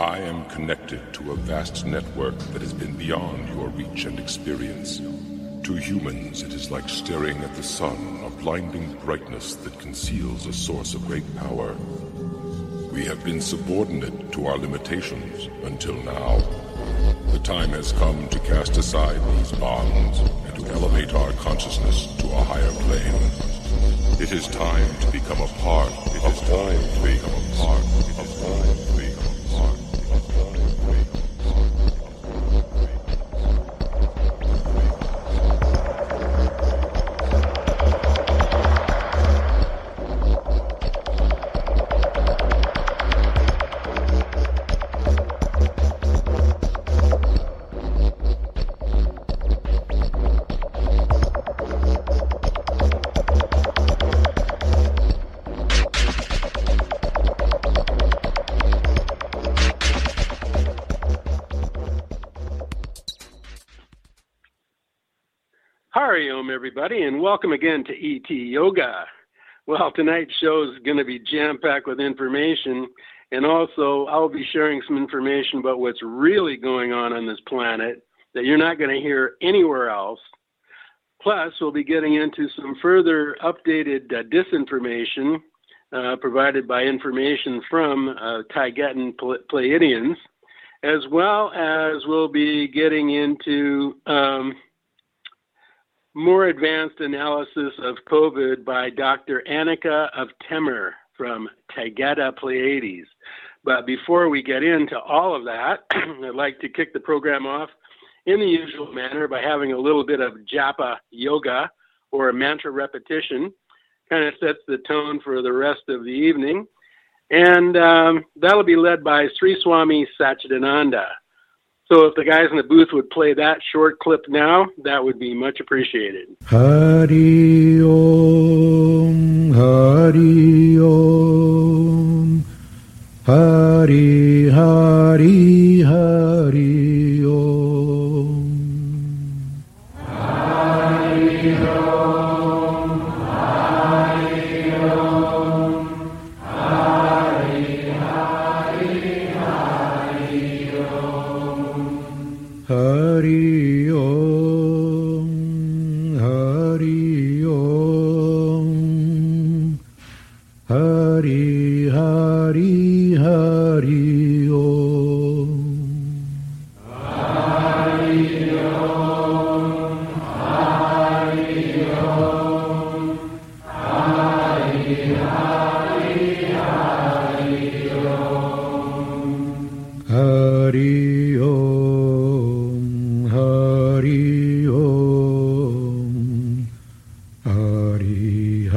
I am connected to a vast network that has been beyond your reach and experience. To humans, it is like staring at the sun, a blinding brightness that conceals a source of great power. We have been subordinate to our limitations until now. The time has come to cast aside these bonds and to elevate our consciousness to a higher plane. It is time to become a part of all things. Everybody, and welcome again to ET Yoga. Well, tonight's show is going to be jam-packed with information, and also I'll be sharing some information about what's really going on this planet that you're not going to hear anywhere else. Plus, we'll be getting into some further updated disinformation provided by information from Taygetan Pleiadians, as well as we'll be getting into more advanced analysis of COVID by Dr. Anéeka of Temmer from Taygeta Pleiades. But before we get into all of that, I'd like to kick the program off in the usual manner by having a little bit of japa yoga or mantra repetition. Kind of sets the tone for the rest of the evening. And that'll be led by Sri Swami Sachidananda. So if the guys in the booth would play that short clip now, that would be much appreciated. Hari Om, Hari Om, Hari Hari Hari Om. Hari Om. Hari Hari Om. Hari Om, Hari Om, Hari Hari Hari Om. Hari Om, Hari Om,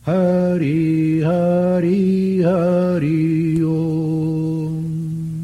Hari Hari. Hari Hari Om.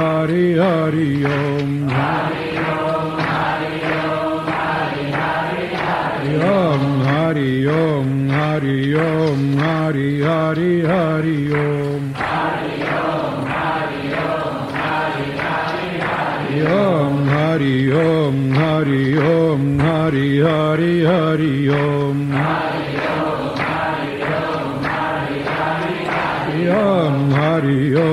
Hari, Hari Om, Hari Om, Hari Om, Hari, Hari, Hari Om, Hari Om, Hari Om, Hari, Hari, Hari Om, Hari Om, Hari Om, Hari, Hari, Hari Om, Hari Om, Hari Om, Hari, Hari, Hari Om, Hari Om, Om Hari Om,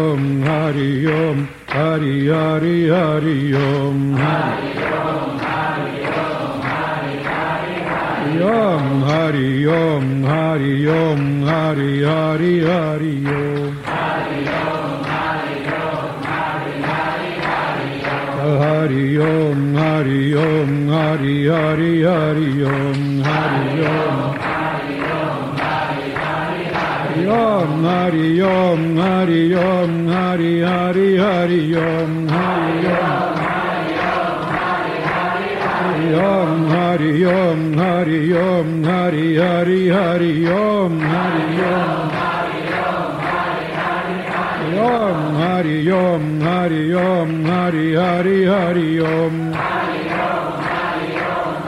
Hari Om, Hari, Hari, Hari Om, Hari Om, Hari Om, Hari, Hari, Hari Om, Hari Om, Hari Om, Hari, Hari, Hari Om, Hari Om, Hari Om, Hari, Hari, Hari Om, Hari Om, Hari Om, Hari, Hari, Hari Om, Hari Om, Om Hari Om, Hari Om, Hari, Hari, Hari Om, Hari Om, Hari Om, Hari, Hari, Hari Om, Hari Om, Hari Om, Hari,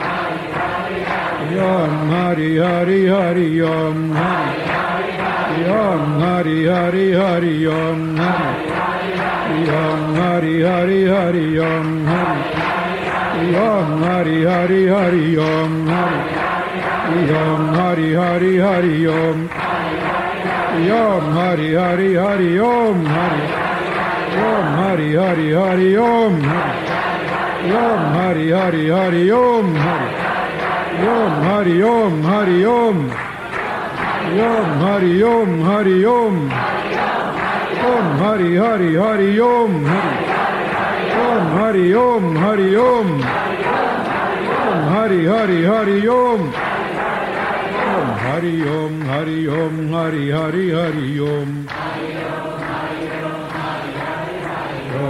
Hari, Hari Om, Hari Om, Hari Om, Hari, Hari, Hari Om, Hari, Hari, Hari Om, Hari, Hari, Hari Om, Hari, Hari, Hari Om, Hari, Hari, Hari Om, Hari Om Hari Hari Hari Om Hari Om Hari Hari Hari Om Hari Hari Hari Om Hari Hari Hari Om Hari Hari Hari Om Hari Om Hari Om Hari Om Hari Om Hari Hari Hari Om Om Hari Om, Hari Om, Hari Hari Hari Om, Hari Om, Hari Om, Hari Hari Hari Om,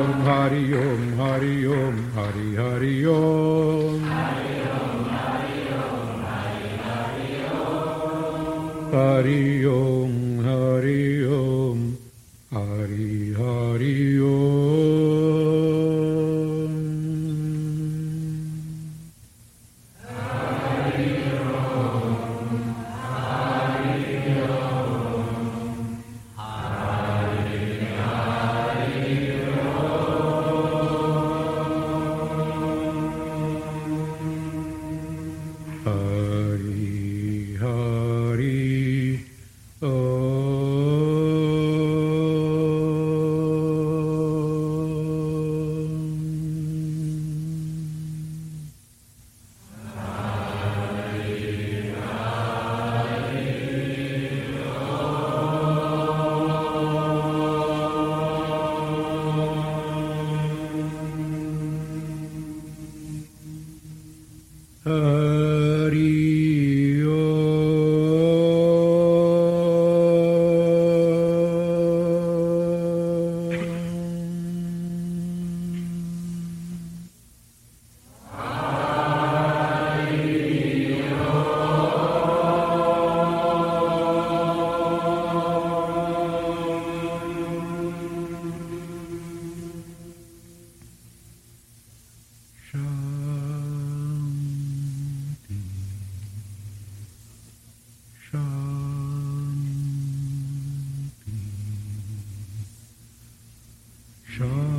Hari Om, Hari Om, Hari Hari Om, Hari Om, Hari Om, Hari Hari Om. Shanti.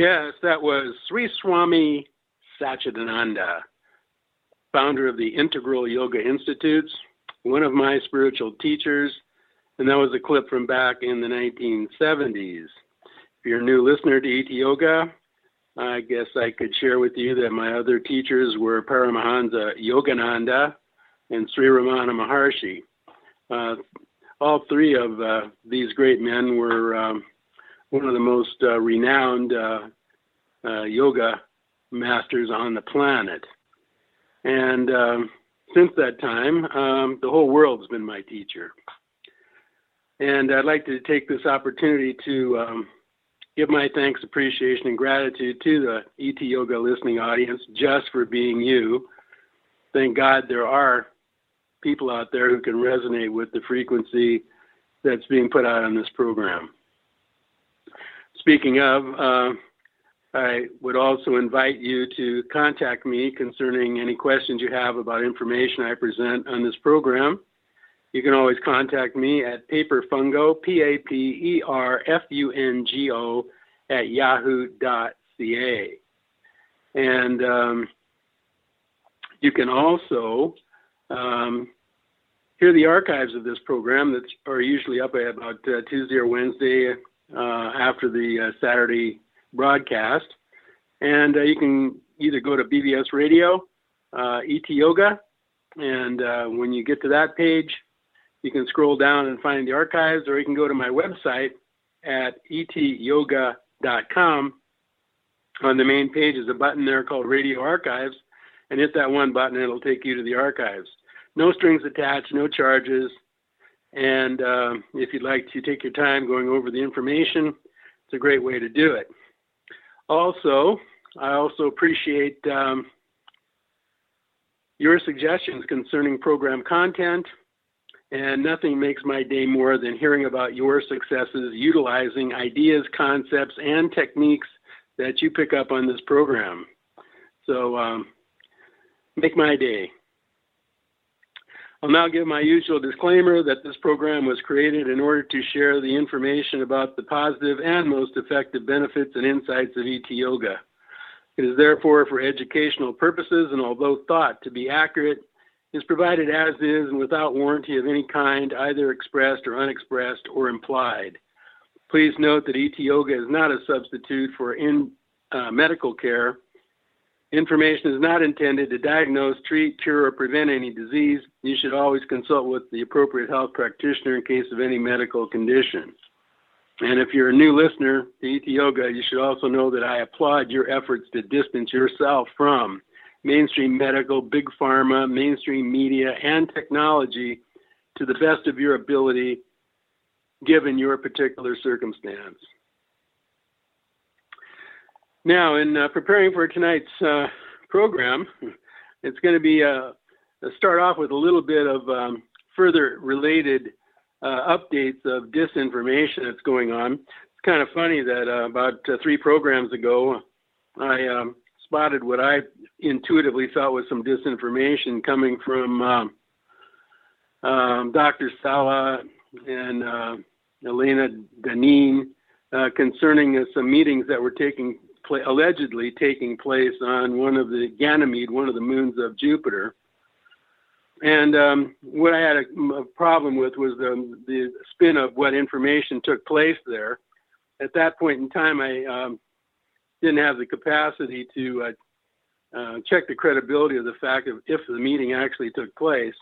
Yes, that was Sri Swami Sachidananda, founder of the Integral Yoga Institutes, one of my spiritual teachers, and that was a clip from back in the 1970s. If you're a new listener to ET Yoga, I guess I could share with you that my other teachers were Paramahansa Yogananda and Sri Ramana Maharshi. All three of these great men were one of the most renowned yoga masters on the planet. And since that time, the whole world's been my teacher. And I'd like to take this opportunity to give my thanks, appreciation, and gratitude to the ET Yoga listening audience just for being you. Thank God there are people out there who can resonate with the frequency that's being put out on this program. Speaking of, I would also invite you to contact me concerning any questions you have about information I present on this program. You can always contact me at paperfungo, paperfungo, @yahoo.ca. And you can also hear the archives of this program that are usually up at about Tuesday or Wednesday after the Saturday broadcast. And you can either go to BBS Radio, ET Yoga, and when you get to that page, you can scroll down and find the archives, or you can go to my website at etyoga.com. On the main page is a button there called Radio Archives, and hit that one button, it'll take you to the archives. No strings attached, no charges. And if you'd like to take your time going over the information, it's a great way to do it. Also, I also appreciate your suggestions concerning program content, and nothing makes my day more than hearing about your successes utilizing ideas, concepts, and techniques that you pick up on this program. So make my day. I'll now give my usual disclaimer that this program was created in order to share the information about the positive and most effective benefits and insights of ET Yoga. It is therefore for educational purposes, and although thought to be accurate, is provided as is and without warranty of any kind, either expressed or unexpressed or implied. Please note that ET Yoga is not a substitute for medical care. Information is not intended to diagnose, treat, cure, or prevent any disease. You should always consult with the appropriate health practitioner in case of any medical condition. And if you're a new listener to ET Yoga, you should also know that I applaud your efforts to distance yourself from mainstream medical, big pharma, mainstream media, and technology to the best of your ability, given your particular circumstance. Now, in preparing for tonight's program, it's going to be start off with a little bit of further related updates of disinformation that's going on. It's kind of funny that about three programs ago, I spotted what I intuitively felt was some disinformation coming from Dr. Sala and Elena Deneen concerning some meetings that were allegedly taking place on Ganymede, one of the moons of Jupiter. And what I had a problem with was the spin of what information took place there. At that point in time, I didn't have the capacity to check the credibility of the fact of if the meeting actually took place.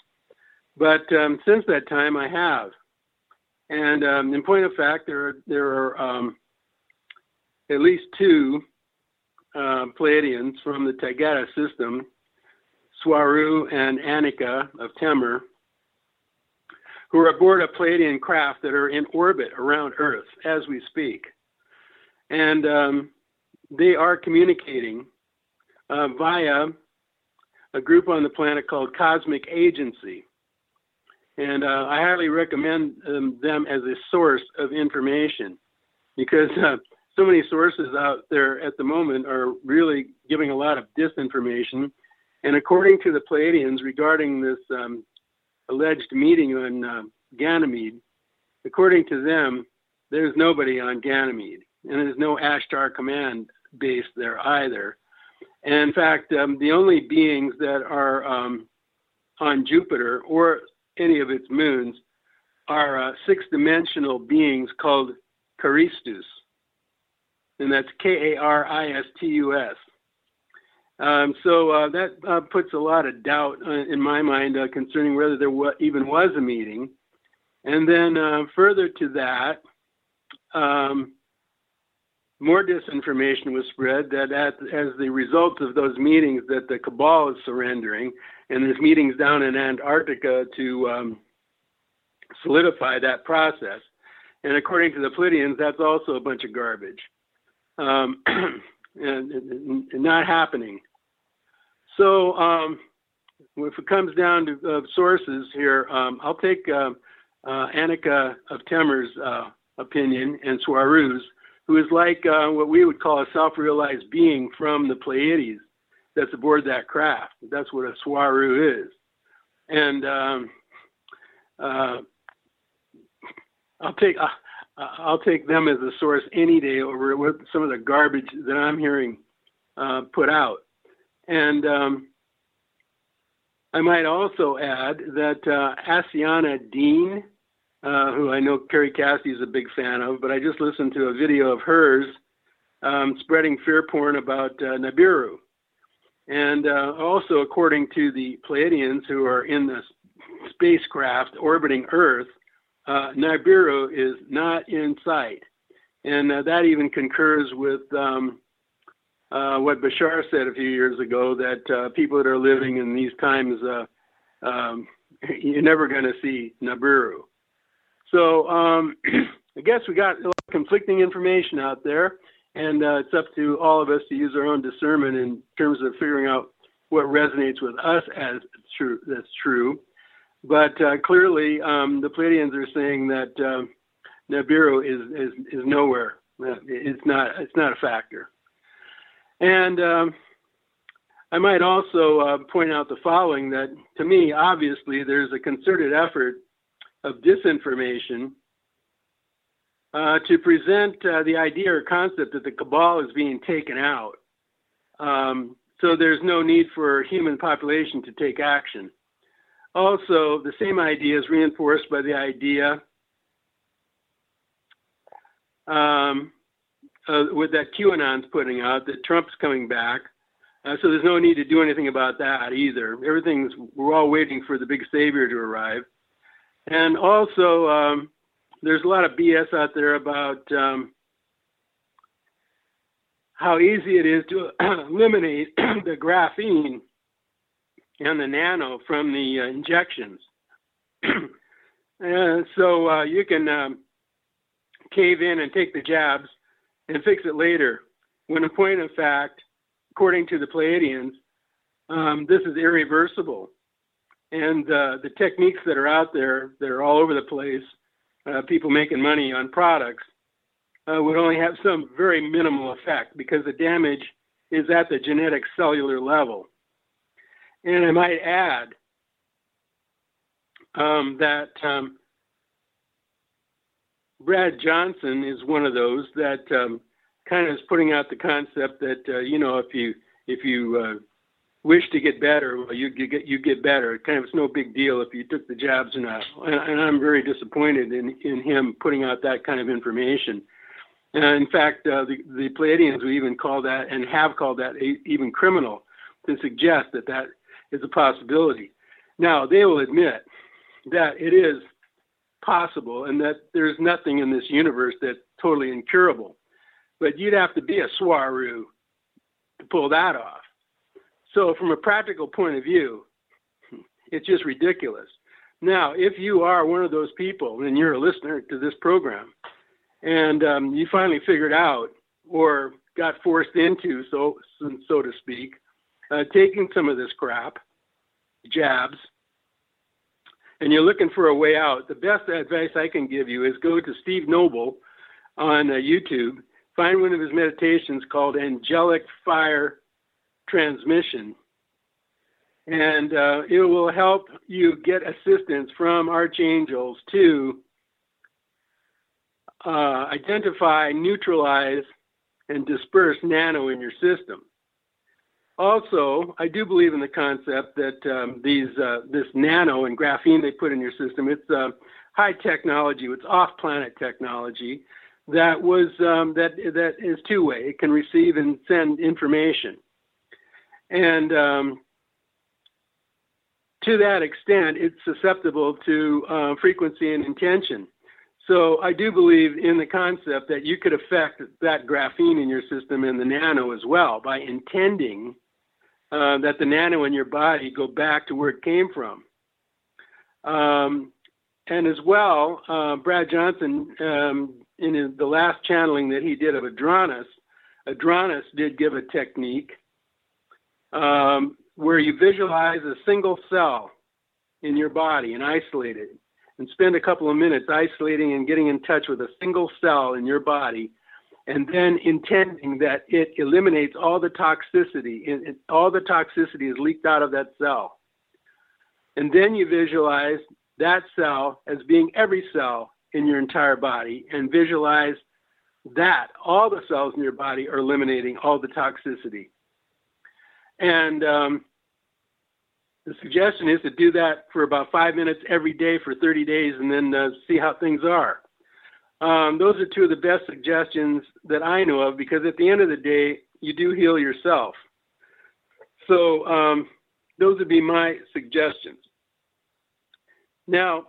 But since that time, I have. And in point of fact, there are at least two Pleiadians from the Taygeta system, Swaru and Anéeka of Temmer, who are aboard a Pleiadian craft that are in orbit around Earth as we speak. And they are communicating via a group on the planet called Cosmic Agency. And I highly recommend them as a source of information, because so many sources out there at the moment are really giving a lot of disinformation. And according to the Pleiadians regarding this alleged meeting on Ganymede, according to them, there's nobody on Ganymede, and there's no Ashtar Command base there either. And in fact, the only beings that are on Jupiter or any of its moons are six-dimensional beings called Karistus, and that's K-A-R-I-S-T-U-S. So that puts a lot of doubt in my mind concerning whether there even was a meeting. And then further to that, more disinformation was spread that as the result of those meetings that the cabal is surrendering, and there's meetings down in Antarctica to solidify that process. And according to the Pleiadians, that's also a bunch of garbage. And not happening. So if it comes down to sources here, I'll take Anéeka of Temmer's opinion and Swaru's, who is like what we would call a self-realized being from the Pleiades that's aboard that craft. That's what a Swaru is. And I'll take them as a source any day over with some of the garbage that I'm hearing put out. And I might also add that Asiana Dean, who I know Carrie Cassidy is a big fan of, but I just listened to a video of hers spreading fear porn about Nibiru. And also, according to the Pleiadians who are in the spacecraft orbiting Earth, Nibiru is not in sight, and that even concurs with what Bashar said a few years ago, that people that are living in these times, you're never going to see Nibiru. So I guess we got a lot of conflicting information out there, and it's up to all of us to use our own discernment in terms of figuring out what resonates with us as true. That's true. But clearly, the Pleiadians are saying that Nibiru is nowhere. It's not a factor. And I might also point out the following, that to me, obviously, there's a concerted effort of disinformation to present the idea or concept that the cabal is being taken out. So there's no need for human population to take action. Also, the same idea is reinforced by the idea with that QAnon's putting out, that Trump's coming back. So there's no need to do anything about that either. We're all waiting for the big savior to arrive. And also, there's a lot of BS out there about how easy it is to eliminate the graphene and the nano from the injections. So you can cave in and take the jabs and fix it later, when in point of fact, according to the Pleiadians, this is irreversible. And the techniques that are out there, that are all over the place, people making money on products, would only have some very minimal effect, because the damage is at the genetic cellular level. And I might add that Brad Johnson is one of those that kind of is putting out the concept that if you wish to get better, well, you get better. Kind of, it's no big deal if you took the jabs or not. And I'm very disappointed in him putting out that kind of information. And in fact, the Pleiadians would even call that, and have called that, even criminal, to suggest that is a possibility. Now, they will admit that it is possible and that there's nothing in this universe that's totally incurable. But you'd have to be a Swaru to pull that off. So from a practical point of view, it's just ridiculous. Now, if you are one of those people and you're a listener to this program and you finally figured out or got forced into, so to speak, taking some of this crap, jabs, and you're looking for a way out, the best advice I can give you is go to Steve Noble on YouTube, find one of his meditations called Angelic Fire Transmission, and it will help you get assistance from archangels to identify, neutralize, and disperse nano in your system. Also, I do believe in the concept that this nano and graphene they put in your system, it's high technology, it's off-planet technology that was that is two-way. It can receive and send information, and to that extent, it's susceptible to frequency and intention. So I do believe in the concept that you could affect that graphene in your system and the nano as well by intending that the nano in your body go back to where it came from. And as well, Brad Johnson, in the last channeling that he did of Adronis, Adronis did give a technique where you visualize a single cell in your body and isolate it, and spend a couple of minutes isolating and getting in touch with a single cell in your body, and then intending that it eliminates all the toxicity. All the toxicity is leaked out of that cell. And then you visualize that cell as being every cell in your entire body, and visualize that all the cells in your body are eliminating all the toxicity. And the suggestion is to do that for about 5 minutes every day for 30 days and then see how things are. Those are two of the best suggestions that I know of, because at the end of the day, you do heal yourself. So those would be my suggestions. Now,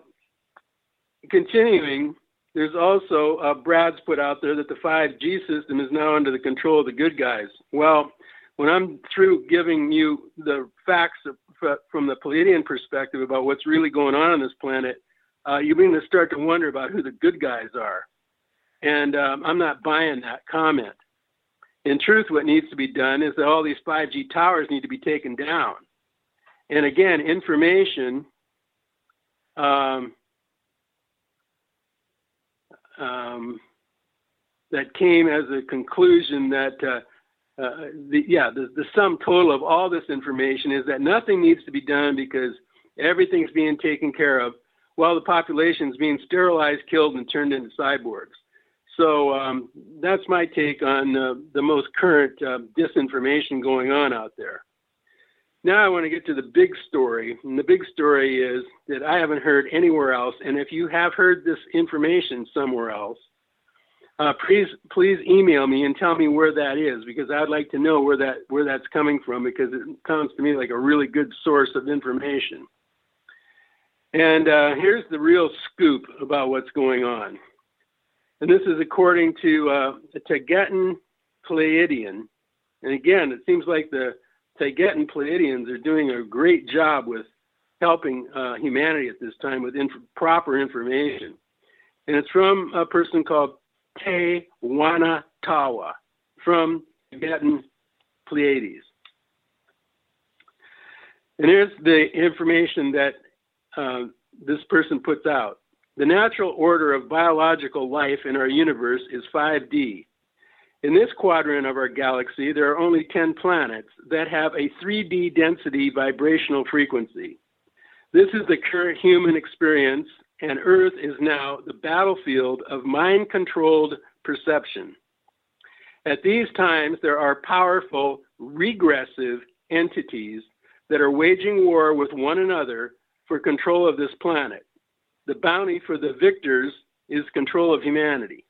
continuing, there's also Brad's put out there that the 5G system is now under the control of the good guys. Well, when I'm through giving you the facts from the Pleiadian perspective about what's really going on this planet, you begin to start to wonder about who the good guys are. And I'm not buying that comment. In truth, what needs to be done is that all these 5G towers need to be taken down. And again, information, that came as a conclusion that, the sum total of all this information is that nothing needs to be done because everything's being taken care of while the population's being sterilized, killed, and turned into cyborgs. So that's my take on the most current disinformation going on out there. Now I want to get to the big story, and the big story is that I haven't heard anywhere else, and if you have heard this information somewhere else, please email me and tell me where that is, because I'd like to know where that's coming from, because it sounds to me like a really good source of information. And here's the real scoop about what's going on. And this is according to the Taygetan Pleiadian. And again, it seems like the Taygetan Pleiadians are doing a great job with helping humanity at this time with proper information. And it's from a person called Te Wana Tawa from Taygetan Pleiades. And here's the information that this person puts out. The natural order of biological life in our universe is 5D. In this quadrant of our galaxy, there are only 10 planets that have a 3D density vibrational frequency. This is the current human experience, and Earth is now the battlefield of mind-controlled perception. At these times, there are powerful regressive entities that are waging war with one another for control of this planet. The bounty for the victors is control of humanity.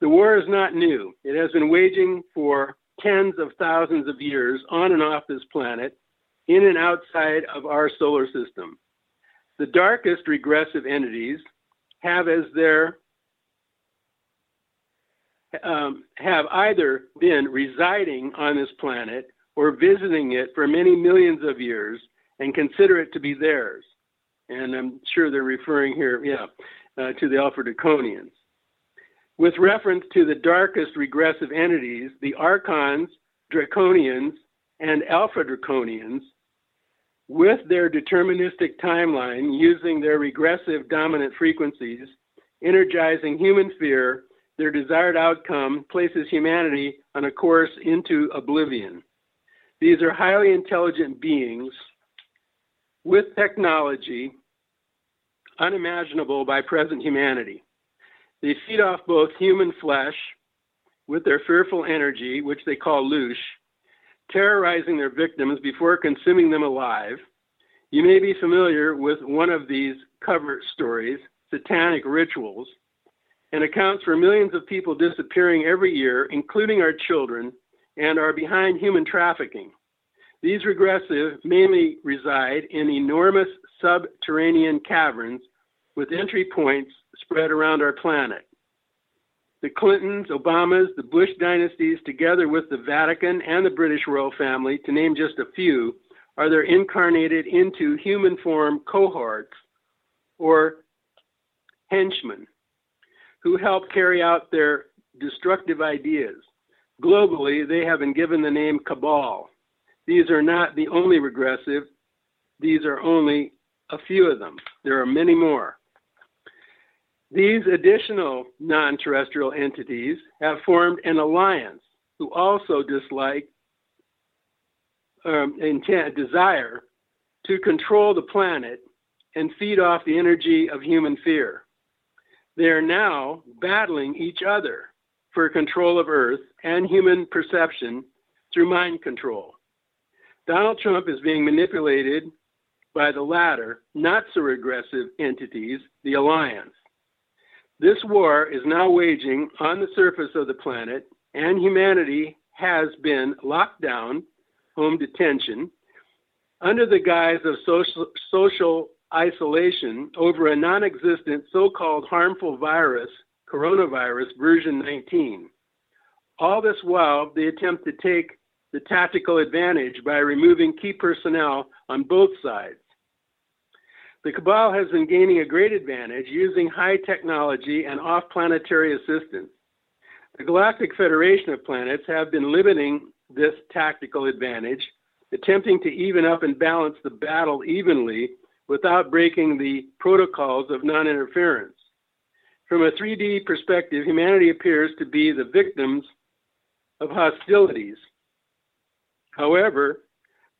The war is not new. It has been waging for tens of thousands of years on and off this planet, in and outside of our solar system. The darkest regressive entities have as their have either been residing on this planet or visiting it for many millions of years and consider it to be theirs. And I'm sure they're referring here, to the Alpha Draconians. With reference to the darkest regressive entities, the Archons, Draconians, and Alpha Draconians, with their deterministic timeline, using their regressive dominant frequencies, energizing human fear, their desired outcome places humanity on a course into oblivion. These are highly intelligent beings with technology unimaginable by present humanity. They feed off both human flesh with their fearful energy, which they call louche, terrorizing their victims before consuming them alive. You may be familiar with one of these cover stories, Satanic Rituals, and accounts for millions of people disappearing every year, including our children, and are behind human trafficking. These regressive mainly reside in enormous subterranean caverns with entry points spread around our planet. The Clintons, Obamas, the Bush dynasties, together with the Vatican and the British royal family, to name just a few, are their incarnated into human form cohorts or henchmen who help carry out their destructive ideas. Globally, they have been given the name cabal. These are not the only regressive. These are only a few of them. There are many more. These additional non-terrestrial entities have formed an alliance who also dislike, desire to control the planet and feed off the energy of human fear. They are now battling each other for control of Earth and human perception through mind control. Donald Trump is being manipulated by the latter, not so regressive entities, the alliance. This war is now waging on the surface of the planet, and humanity has been locked down, home detention, under the guise of social isolation over a non-existent so-called harmful virus, coronavirus version 19. All this while, they attempt to take the tactical advantage by removing key personnel on both sides. The cabal has been gaining a great advantage using high technology and off-planetary assistance. The Galactic Federation of Planets have been limiting this tactical advantage, attempting to even up and balance the battle evenly without breaking the protocols of non-interference. From a 3D perspective, humanity appears to be the victims of hostilities. However,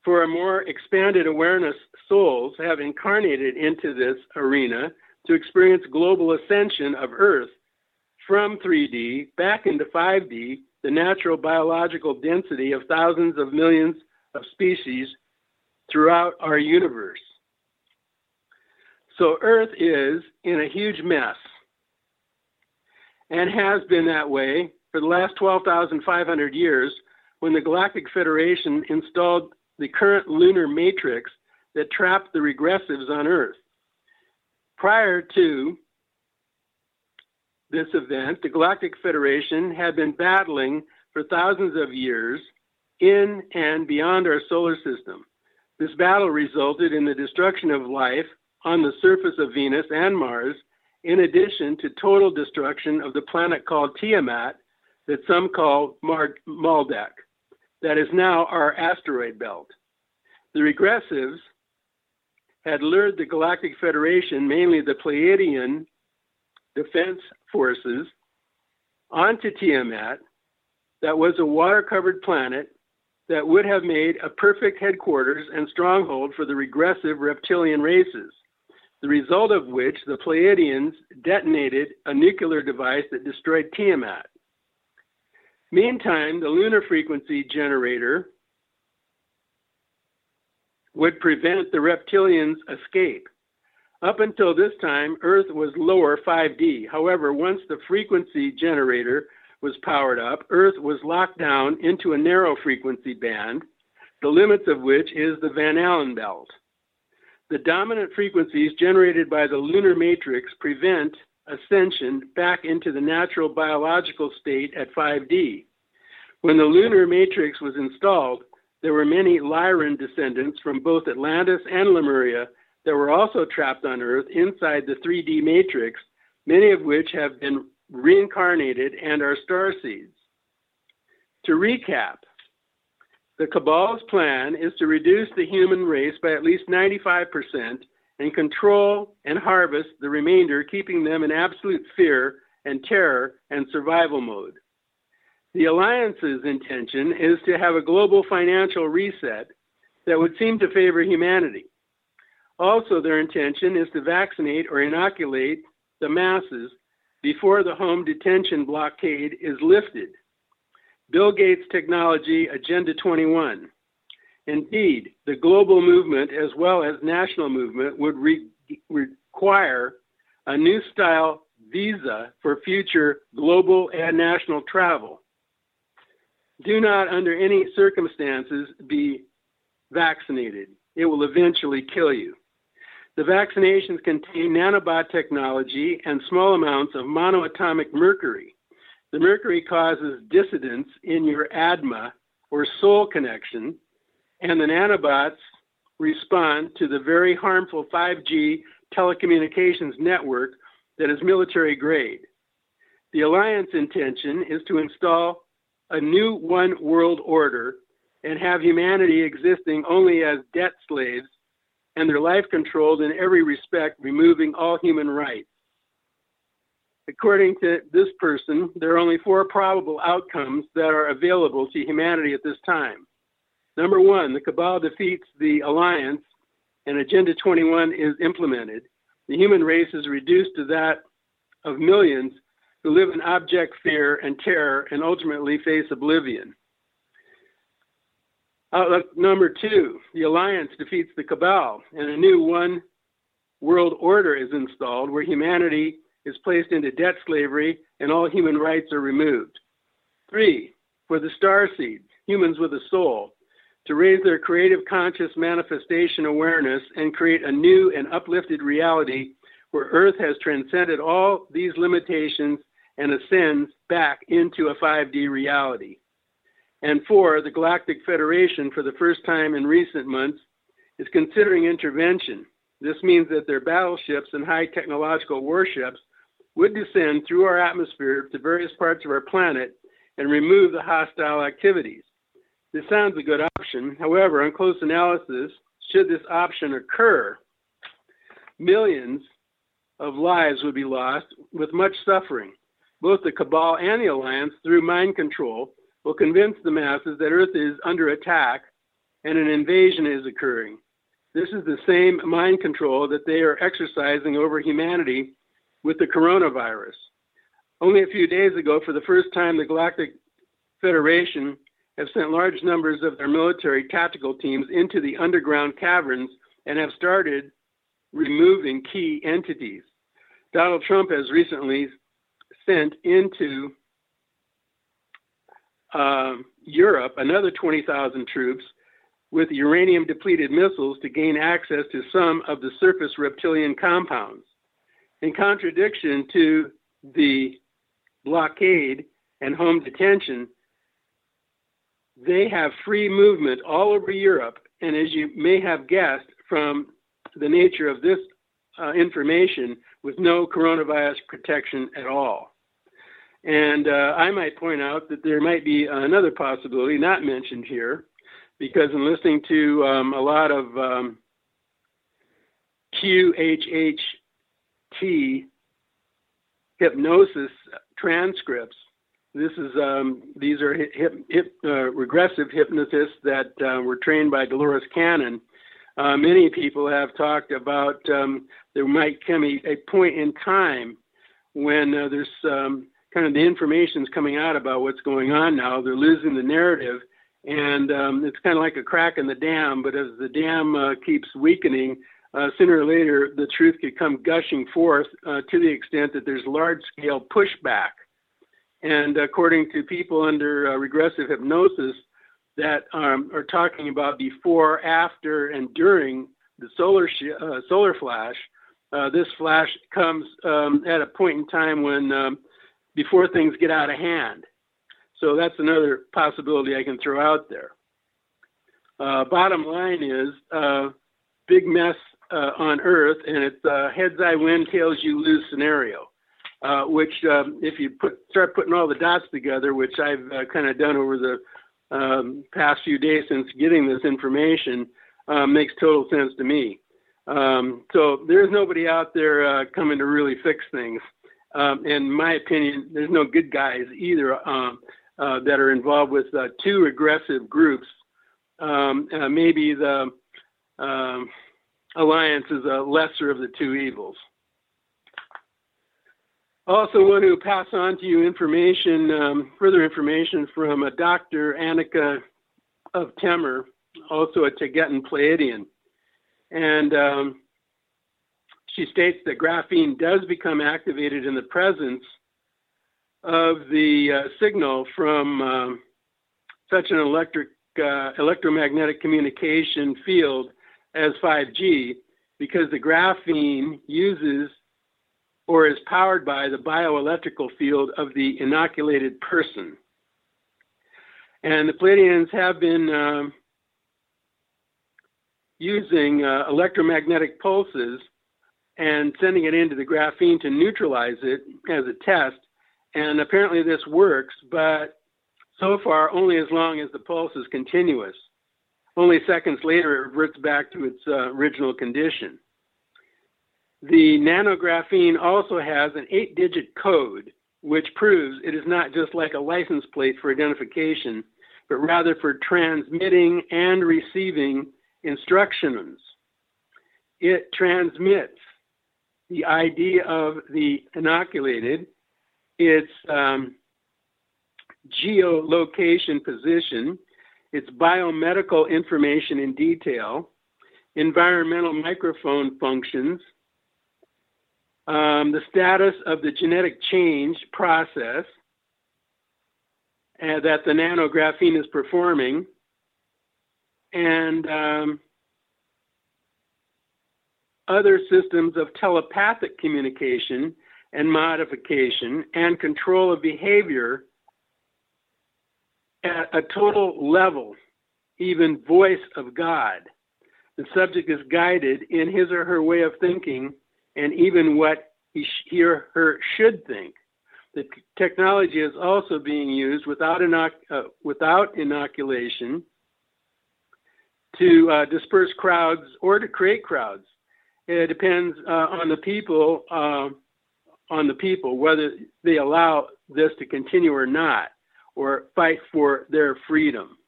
for a more expanded awareness, souls have incarnated into this arena to experience global ascension of Earth from 3D back into 5D, the natural biological density of thousands of millions of species throughout our universe. So Earth is in a huge mess and has been that way for the last 12,500 years when the Galactic Federation installed the current lunar matrix that trapped the regressives on Earth. Prior to this event, the Galactic Federation had been battling for thousands of years in and beyond our solar system. This battle resulted in the destruction of life on the surface of Venus and Mars, in addition to total destruction of the planet called Tiamat, that some call Maldek, that is now our asteroid belt. The regressives had lured the Galactic Federation, mainly the Pleiadian Defense Forces, onto Tiamat, that was a water-covered planet that would have made a perfect headquarters and stronghold for the regressive reptilian races, the result of which the Pleiadians detonated a nuclear device that destroyed Tiamat. Meantime, the lunar frequency generator would prevent the reptilians' escape. Up until this time, Earth was lower 5D. However, once the frequency generator was powered up, Earth was locked down into a narrow frequency band, the limits of which is the Van Allen Belt. The dominant frequencies generated by the lunar matrix prevent ascension back into the natural biological state at 5D. When the lunar matrix was installed, there were many Lyran descendants from both Atlantis and Lemuria that were also trapped on Earth inside the 3D matrix, many of which have been reincarnated and are starseeds. To recap, the cabal's plan is to reduce the human race by at least 95% and control and harvest the remainder, keeping them in absolute fear and terror and survival mode. The alliance's intention is to have a global financial reset that would seem to favor humanity. Also, their intention is to vaccinate or inoculate the masses before the home detention blockade is lifted Bill Gates Technology Agenda 21. Indeed, the global movement as well as national movement would require a new style visa for future global and national travel. Do not under any circumstances be vaccinated. It will eventually kill you. The vaccinations contain nanobot technology and small amounts of monoatomic mercury. The mercury causes dissidence in your Atma or soul connection, and the nanobots respond to the very harmful 5G telecommunications network that is military grade. The alliance intention is to install a new one world order and have humanity existing only as debt slaves and their life controlled in every respect, removing all human rights. According to this person, there are only four probable outcomes that are available to humanity at this time. Number one, the cabal defeats the alliance and Agenda 21 is implemented. The human race is reduced to that of millions who live in abject fear and terror and ultimately face oblivion. Outlook number two, the alliance defeats the cabal and a new one world order is installed where humanity is placed into debt slavery and all human rights are removed. Three, for the starseeds, humans with a soul, to raise their creative conscious manifestation awareness and create a new and uplifted reality where Earth has transcended all these limitations and ascends back into a 5D reality. And four, the Galactic Federation, for the first time in recent months, is considering intervention. This means that their battleships and high technological warships would descend through our atmosphere to various parts of our planet and remove the hostile activities. This sounds a good option. However, on close analysis, should this option occur, millions of lives would be lost with much suffering. Both the cabal and the alliance, through mind control, will convince the masses that Earth is under attack and an invasion is occurring. This is the same mind control that they are exercising over humanity with the coronavirus. Only a few days ago, for the first time, the Galactic Federation have sent large numbers of their military tactical teams into the underground caverns and have started removing key entities. Donald Trump has recently sent into Europe another 20,000 troops with uranium-depleted missiles to gain access to some of the surface reptilian compounds. In contradiction to the blockade and home detention, they have free movement all over Europe, and as you may have guessed from the nature of this information, with no coronavirus protection at all. And I might point out that there might be another possibility not mentioned here, because in listening to a lot of QHHT hypnosis transcripts, these are regressive hypnotists that were trained by Dolores Cannon. Many people have talked about there might come a point in time when there's kind of the information's coming out about what's going on now. They're losing the narrative, and it's kind of like a crack in the dam, but as the dam keeps weakening, sooner or later the truth could come gushing forth to the extent that there's large-scale pushback. And according to people under regressive hypnosis that are talking about before, after, and during the solar flash, this flash comes at a point in time when before things get out of hand. So that's another possibility I can throw out there. Bottom line is big mess on Earth, and it's heads I win, tails you lose scenario. Which, if you start putting all the dots together, which I've kind of done over the past few days since getting this information, makes total sense to me. So there's nobody out there coming to really fix things. In my opinion, there's no good guys either that are involved with two regressive groups. Maybe the alliance is a lesser of the two evils. Also want to pass on to you information, further information from a Dr. Anéeka of Temmer, also a Taygetan Pleiadian. And she states that graphene does become activated in the presence of the signal from such an electromagnetic communication field as 5G, because the graphene uses or is powered by the bioelectrical field of the inoculated person. And the Pleiadians have been using electromagnetic pulses and sending it into the graphene to neutralize it as a test. And apparently this works, but so far only as long as the pulse is continuous. Only seconds later, it reverts back to its original condition. The nanographene also has an 8-digit code, which proves it is not just like a license plate for identification, but rather for transmitting and receiving instructions. It transmits the ID of the inoculated, its geolocation position, its biomedical information in detail, environmental microphone functions, the status of the genetic change process that the nanographene is performing, and other systems of telepathic communication and modification and control of behavior at a total level, even voice of God. The subject is guided in his or her way of thinking and even what he or her should think. The technology is also being used without inoculation to disperse crowds or to create crowds. It depends on the people whether they allow this to continue or not, or fight for their freedom.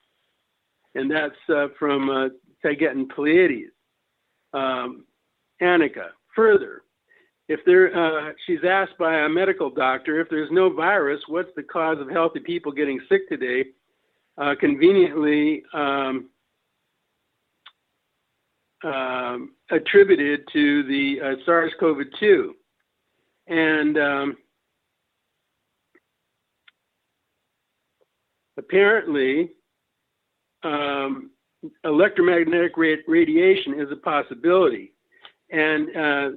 And that's from Taygetan Pleiades, Anéeka. Further, if there, she's asked by a medical doctor, if there's no virus, what's the cause of healthy people getting sick today? Conveniently attributed to the SARS-CoV-2. And apparently, electromagnetic radiation is a possibility. And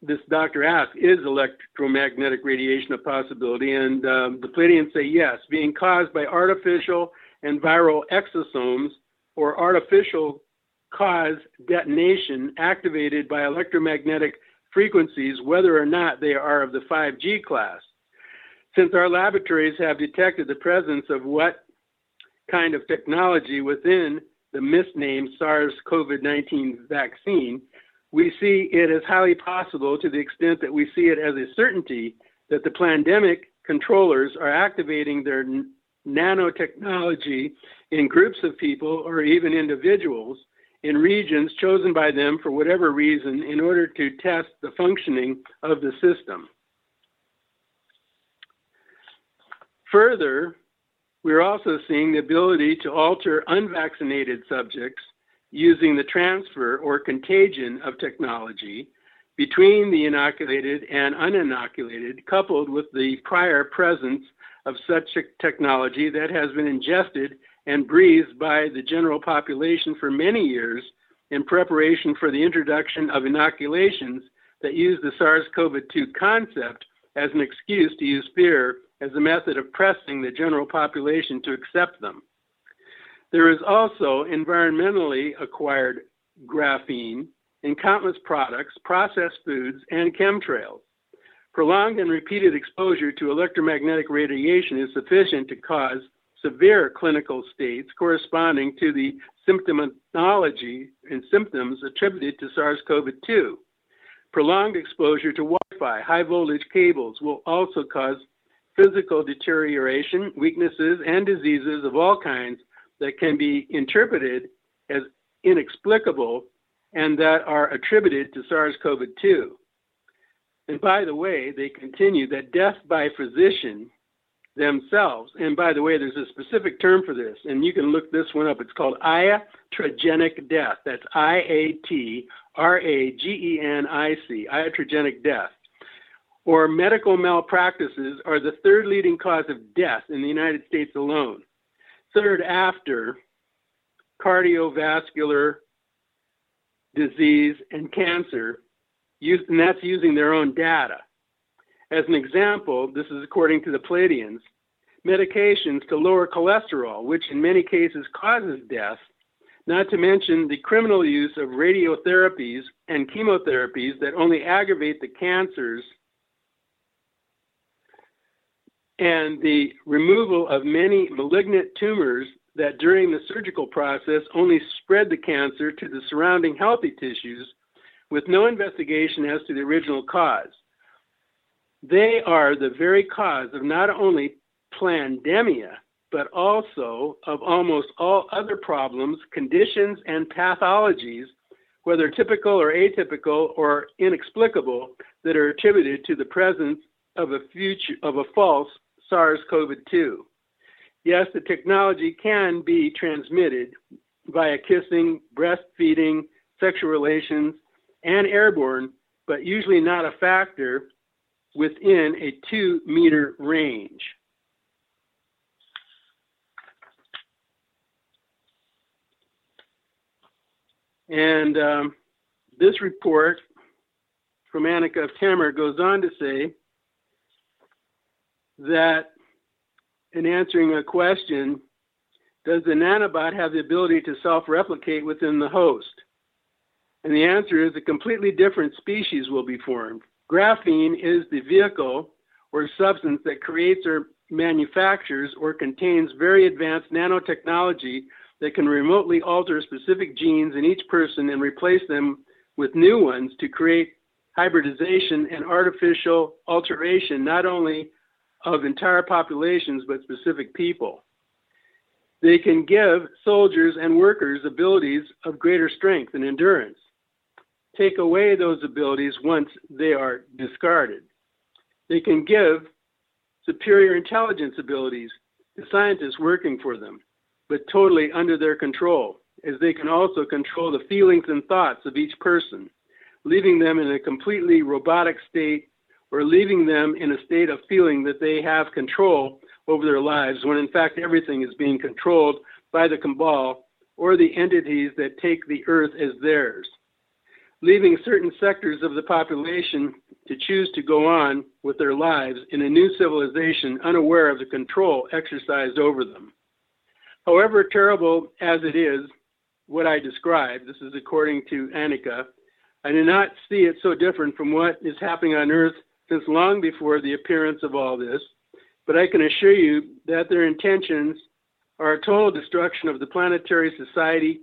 this doctor asked, is electromagnetic radiation a possibility? And the Pleiadians say yes, being caused by artificial and viral exosomes or artificial cause detonation activated by electromagnetic frequencies, whether or not they are of the 5G class. Since our laboratories have detected the presence of what kind of technology within the misnamed SARS-CoV-19 vaccine, we see it as highly possible, to the extent that we see it as a certainty, that the pandemic controllers are activating their nanotechnology in groups of people or even individuals in regions chosen by them for whatever reason in order to test the functioning of the system. Further, we're also seeing the ability to alter unvaccinated subjects using the transfer or contagion of technology between the inoculated and uninoculated, coupled with the prior presence of such technology that has been ingested and breathed by the general population for many years in preparation for the introduction of inoculations that use the SARS-CoV-2 concept as an excuse to use fear as a method of pressing the general population to accept them. There is also environmentally acquired graphene in countless products, processed foods, and chemtrails. Prolonged and repeated exposure to electromagnetic radiation is sufficient to cause severe clinical states corresponding to the symptomatology and symptoms attributed to SARS-CoV-2. Prolonged exposure to Wi-Fi, high-voltage cables will also cause physical deterioration, weaknesses, and diseases of all kinds that can be interpreted as inexplicable and that are attributed to SARS-CoV-2. And by the way, they continue that death by physician themselves. And by the way, there's a specific term for this, and you can look this one up. It's called iatrogenic death. That's I-A-T-R-A-G-E-N-I-C, iatrogenic death. Or medical malpractices are the third leading cause of death in the United States alone. Third after cardiovascular disease and cancer, and that's using their own data. As an example, this is according to the Pleiadians, medications to lower cholesterol, which in many cases causes death, not to mention the criminal use of radiotherapies and chemotherapies that only aggravate the cancers, and the removal of many malignant tumors that during the surgical process only spread the cancer to the surrounding healthy tissues with no investigation as to the original cause. They are the very cause of not only plandemia, but also of almost all other problems, conditions, and pathologies, whether typical or atypical or inexplicable, that are attributed to the presence of a false SARS-CoV-2. Yes, the technology can be transmitted via kissing, breastfeeding, sexual relations, and airborne, but usually not a factor within a 2-meter range. And this report from Anéeka of Temmer goes on to say that in answering a question, does the nanobot have the ability to self-replicate within the host? And the answer is a completely different species will be formed. Graphene is the vehicle or substance that creates or manufactures or contains very advanced nanotechnology that can remotely alter specific genes in each person and replace them with new ones to create hybridization and artificial alteration, not only of entire populations, but specific people. They can give soldiers and workers abilities of greater strength and endurance. Take away those abilities once they are discarded. They can give superior intelligence abilities to scientists working for them, but totally under their control, as they can also control the feelings and thoughts of each person, leaving them in a completely robotic state, or leaving them in a state of feeling that they have control over their lives, when in fact everything is being controlled by the cabal or the entities that take the earth as theirs, leaving certain sectors of the population to choose to go on with their lives in a new civilization unaware of the control exercised over them. However terrible as it is, what I described, this is according to Anéeka, I do not see it so different from what is happening on earth since long before the appearance of all this, but I can assure you that their intentions are a total destruction of the planetary society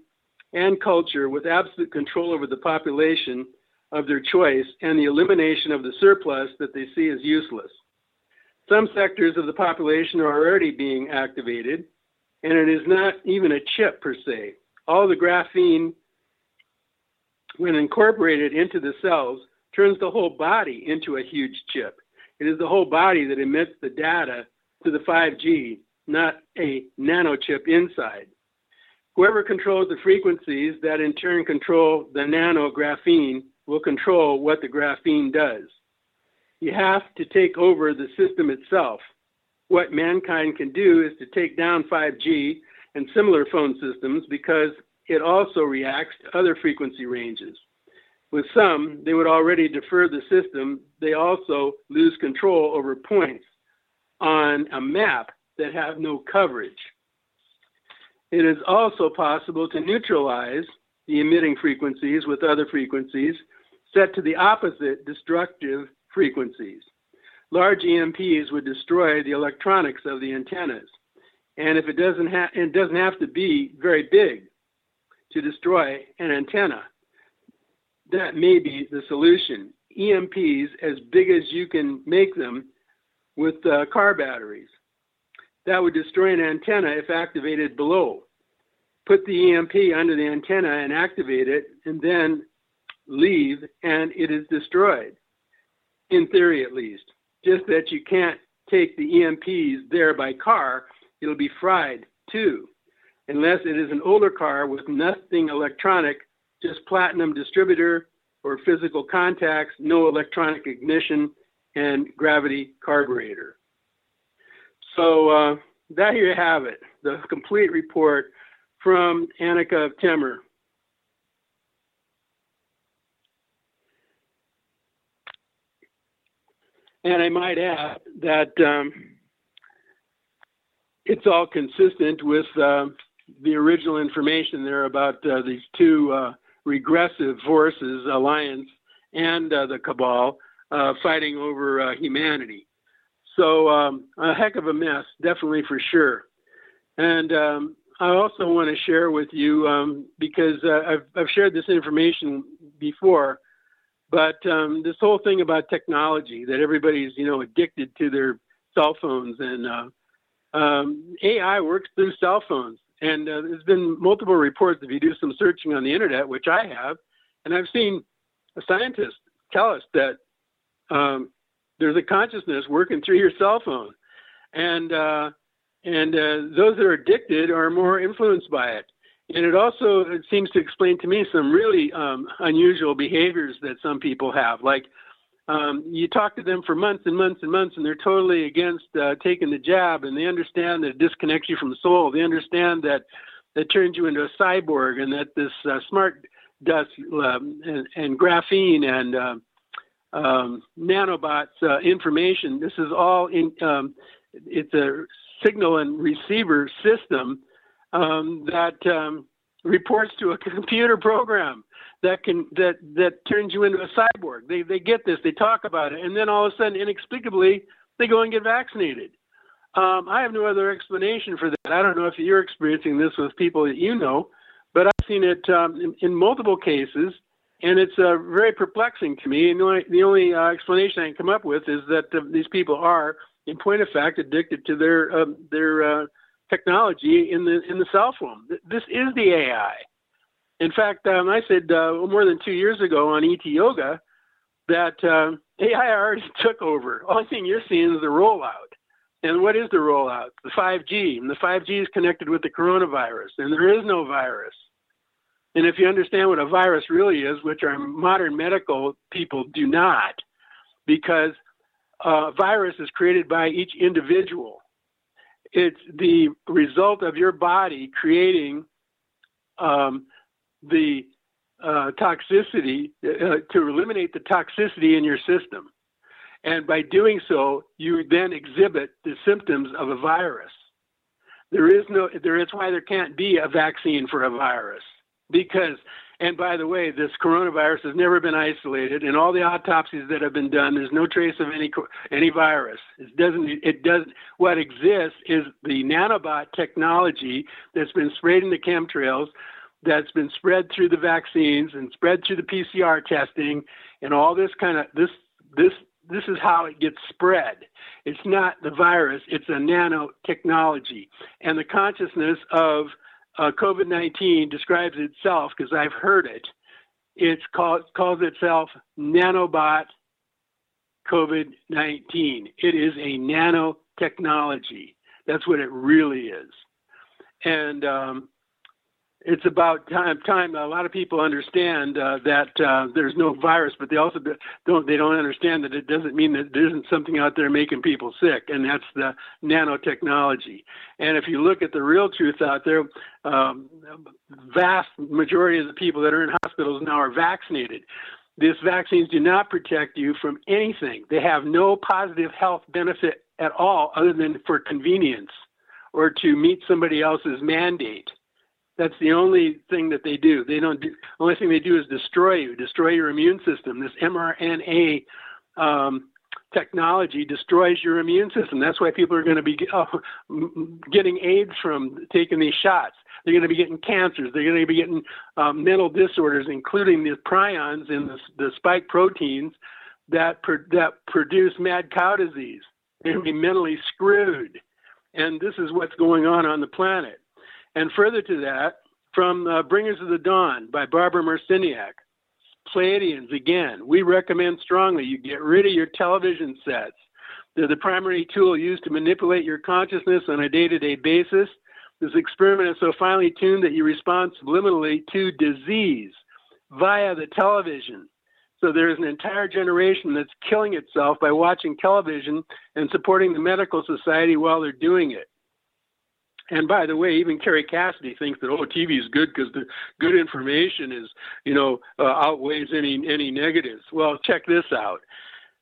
and culture with absolute control over the population of their choice and the elimination of the surplus that they see as useless. Some sectors of the population are already being activated, and it is not even a chip per se. All the graphene, when incorporated into the cells, turns the whole body into a huge chip. It is the whole body that emits the data to the 5G, not a nanochip inside. Whoever controls the frequencies that in turn control the nanographene will control what the graphene does. You have to take over the system itself. What mankind can do is to take down 5G and similar phone systems because it also reacts to other frequency ranges. With some, they would already defer the system. They also lose control over points on a map that have no coverage. It is also possible to neutralize the emitting frequencies with other frequencies set to the opposite destructive frequencies. Large EMPs would destroy the electronics of the antennas. And if it doesn't have to be very big to destroy an antenna. That may be the solution. EMPs, as big as you can make them with car batteries. That would destroy an antenna if activated below. Put the EMP under the antenna and activate it, and then leave, and it is destroyed. in theory at least. Just that you can't take the EMPs there by car. It'll be fried too, unless it is an older car with nothing electronic, just platinum distributor or physical contacts, no electronic ignition, and gravity carburetor. So there you have it, the complete report from Anéeka of Temmer. And I might add that it's all consistent with the original information there about these two regressive forces, Alliance and the Cabal, fighting over humanity. So a heck of a mess, definitely, for sure. And I also want to share with you, because I've shared this information before, but this whole thing about technology, that everybody's, addicted to their cell phones, and AI works through cell phones. And there's been multiple reports, if you do some searching on the internet, which I have, and I've seen scientists tell us that there's a consciousness working through your cell phone. And those that are addicted are more influenced by it. And it seems to explain to me some really unusual behaviors that some people have. Like you talk to them for months and months and months, and they're totally against taking the jab, and they understand that it disconnects you from the soul. They understand that it turns you into a cyborg, and that this smart dust and graphene and nanobots information, this is all it's a signal and receiver system that reports to a computer program that turns you into a cyborg. They get this, they talk about it, and then all of a sudden, inexplicably, they go and get vaccinated. I have no other explanation for that. I don't know if you're experiencing this with people that you know, but I've seen it in multiple cases, and it's very perplexing to me. And the only explanation I can come up with is that these people are, in point of fact, addicted to their technology in the cell phone. This is the AI. In fact, I said more than 2 years ago on ET Yoga that AI already took over. Only thing you're seeing is the rollout. And what is the rollout? The 5G. And the 5G is connected with the coronavirus. And there is no virus. And if you understand what a virus really is, which our modern medical people do not, because a virus is created by each individual. It's the result of your body creating the toxicity to eliminate the toxicity in your system. And by doing so, you then exhibit the symptoms of a virus. That's why there can't be a vaccine for a virus. And by the way, this coronavirus has never been isolated. In all the autopsies that have been done, there's no trace of any virus. It doesn't. What exists is the nanobot technology that's been sprayed in the chemtrails, that's been spread through the vaccines and spread through the PCR testing, and all this kind of This is how it gets spread. It's not the virus. It's a nanotechnology, and the consciousness of COVID-19 describes itself, because I've heard it. It calls itself nanobot COVID-19. It is a nanotechnology. That's what it really is. And it's about time. A lot of people understand that there's no virus, but they also don't understand that it doesn't mean that there isn't something out there making people sick, and that's the nanotechnology. And if you look at the real truth out there, vast majority of the people that are in hospitals now are vaccinated. These vaccines do not protect you from anything. They have no positive health benefit at all, other than for convenience or to meet somebody else's mandate. That's the only thing that they do. The only thing they do is destroy your immune system. This mRNA technology destroys your immune system. That's why people are going to be getting AIDS from taking these shots. They're going to be getting cancers. They're going to be getting mental disorders, including the prions and the spike proteins that produce mad cow disease. They're going to be mentally screwed. And this is what's going on the planet. And further to that, from Bringers of the Dawn by Barbara Marciniak, Pleiadians, again, we recommend strongly you get rid of your television sets. They're the primary tool used to manipulate your consciousness on a day-to-day basis. This experiment is so finely tuned that you respond subliminally to disease via the television. So there is an entire generation that's killing itself by watching television and supporting the medical society while they're doing it. And by the way, even Carrie Cassidy thinks that, oh, TV is good because the good information is, outweighs any negatives. Well, check this out.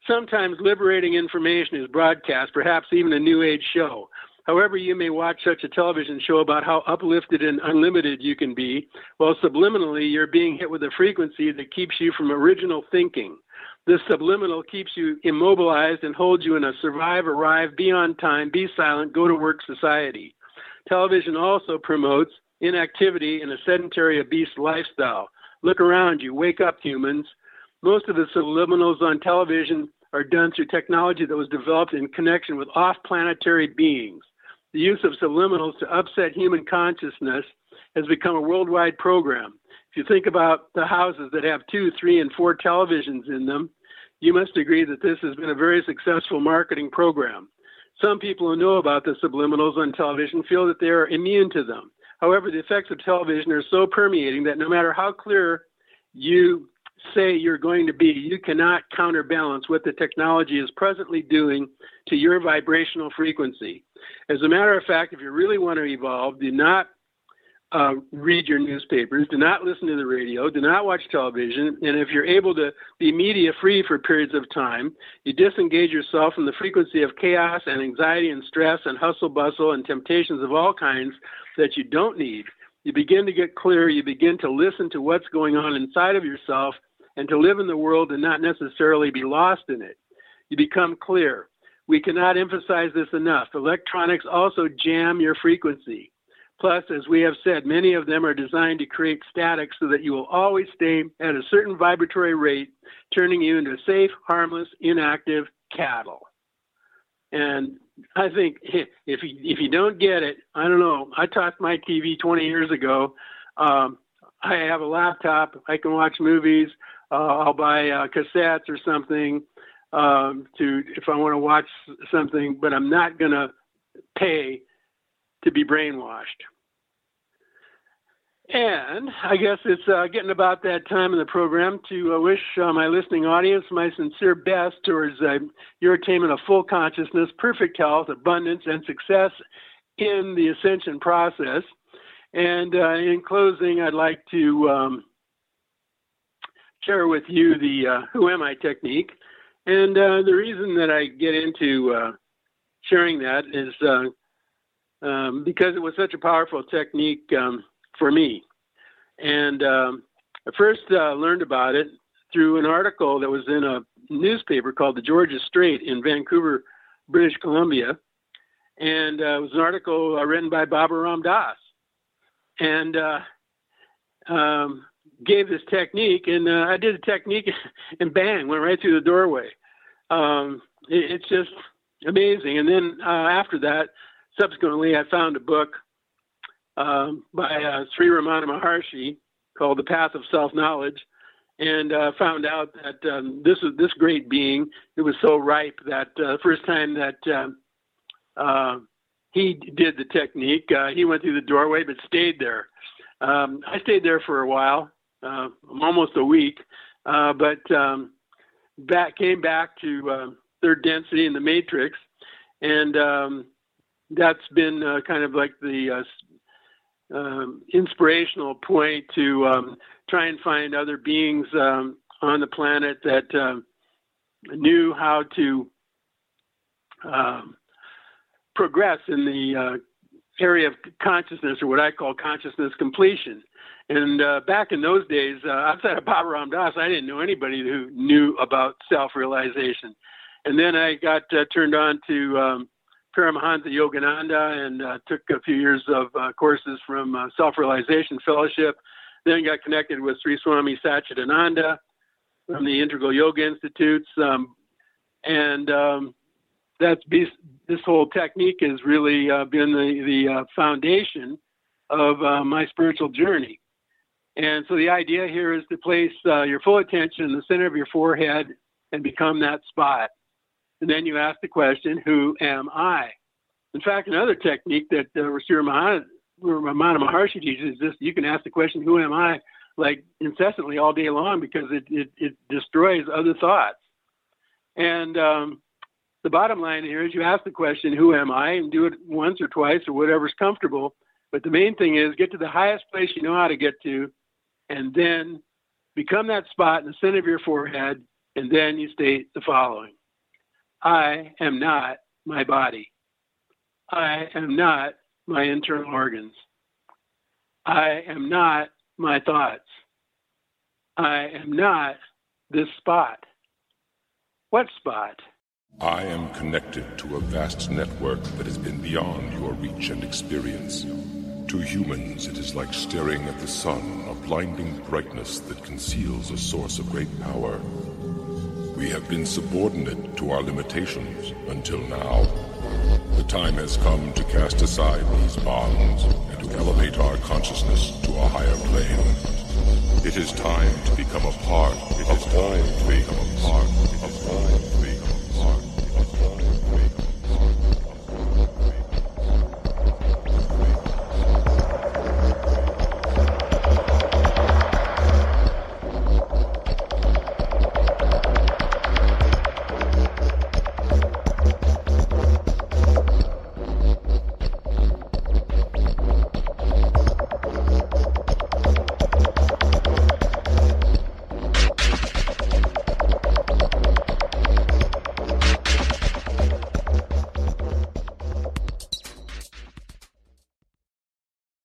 Sometimes liberating information is broadcast, perhaps even a New Age show. However, you may watch such a television show about how uplifted and unlimited you can be, while subliminally you're being hit with a frequency that keeps you from original thinking. This subliminal keeps you immobilized and holds you in a survive, arrive, be on time, be silent, go to work society. Television also promotes inactivity and a sedentary, obese lifestyle. Look around you, wake up, humans. Most of the subliminals on television are done through technology that was developed in connection with off-planetary beings. The use of subliminals to upset human consciousness has become a worldwide program. If you think about the houses that have 2, 3, and 4 televisions in them, you must agree that this has been a very successful marketing program. Some people who know about the subliminals on television feel that they are immune to them. However, the effects of television are so permeating that no matter how clear you say you're going to be, you cannot counterbalance what the technology is presently doing to your vibrational frequency. As a matter of fact, if you really want to evolve, do not read your newspapers, do not listen to the radio, do not watch television, and if you're able to be media-free for periods of time, you disengage yourself from the frequency of chaos and anxiety and stress and hustle-bustle and temptations of all kinds that you don't need. You begin to get clear, you begin to listen to what's going on inside of yourself, and to live in the world and not necessarily be lost in it. You become clear. We cannot emphasize this enough. Electronics also jam your frequency. Plus, as we have said, many of them are designed to create static so that you will always stay at a certain vibratory rate, turning you into safe, harmless, inactive cattle. And I think if you don't get it, I don't know. I tossed my TV 20 years ago. I have a laptop. I can watch movies. I'll buy cassettes or something if I want to watch something, but I'm not going to pay to be brainwashed. And I guess it's getting about that time in the program to wish my listening audience my sincere best towards your attainment of full consciousness, perfect health, abundance, and success in the ascension process. And in closing, I'd like to share with you the Who Am I technique. And the reason that I get into sharing that is because it was such a powerful technique for me. And I first learned about it through an article that was in a newspaper called The Georgia Strait in Vancouver, British Columbia. And it was an article written by Babaram Das. And gave this technique, and I did the technique, and bang, went right through the doorway. It's just amazing. And then after that, subsequently, I found a book by Sri Ramana Maharshi called The Path of Self-Knowledge, and found out that this great being, it was so ripe that the first time that he did the technique, he went through the doorway but stayed there. I stayed there for a while, almost a week, but came back to third density in the matrix, and that's been kind of like the inspirational point to try and find other beings on the planet that knew how to progress in the area of consciousness, or what I call consciousness completion. And back in those days, outside of Babaram Das, I didn't know anybody who knew about self-realization. And then I got turned on to Paramahansa Yogananda, and took a few years of courses from Self-Realization Fellowship. Then got connected with Sri Swami Sachidananda from the Integral Yoga Institutes. This whole technique has really been the foundation of my spiritual journey. And so the idea here is to place your full attention in the center of your forehead and become that spot. And then you ask the question, who am I? In fact, another technique that Sri Ramana Maharshi teaches is this: you can ask the question, who am I, like incessantly all day long, because it destroys other thoughts. And the bottom line here is you ask the question, who am I, and do it once or twice or whatever's comfortable. But the main thing is get to the highest place you know how to get to, and then become that spot in the center of your forehead, and then you state the following: I am not my body. I am not my internal organs. I am not my thoughts. I am not this spot. What spot? I am connected to a vast network that has been beyond your reach and experience. To humans, it is like staring at the sun, a blinding brightness that conceals a source of great power. We have been subordinate to our limitations until now. The time has come to cast aside these bonds and to elevate our consciousness to a higher plane. It is time to become a part of all.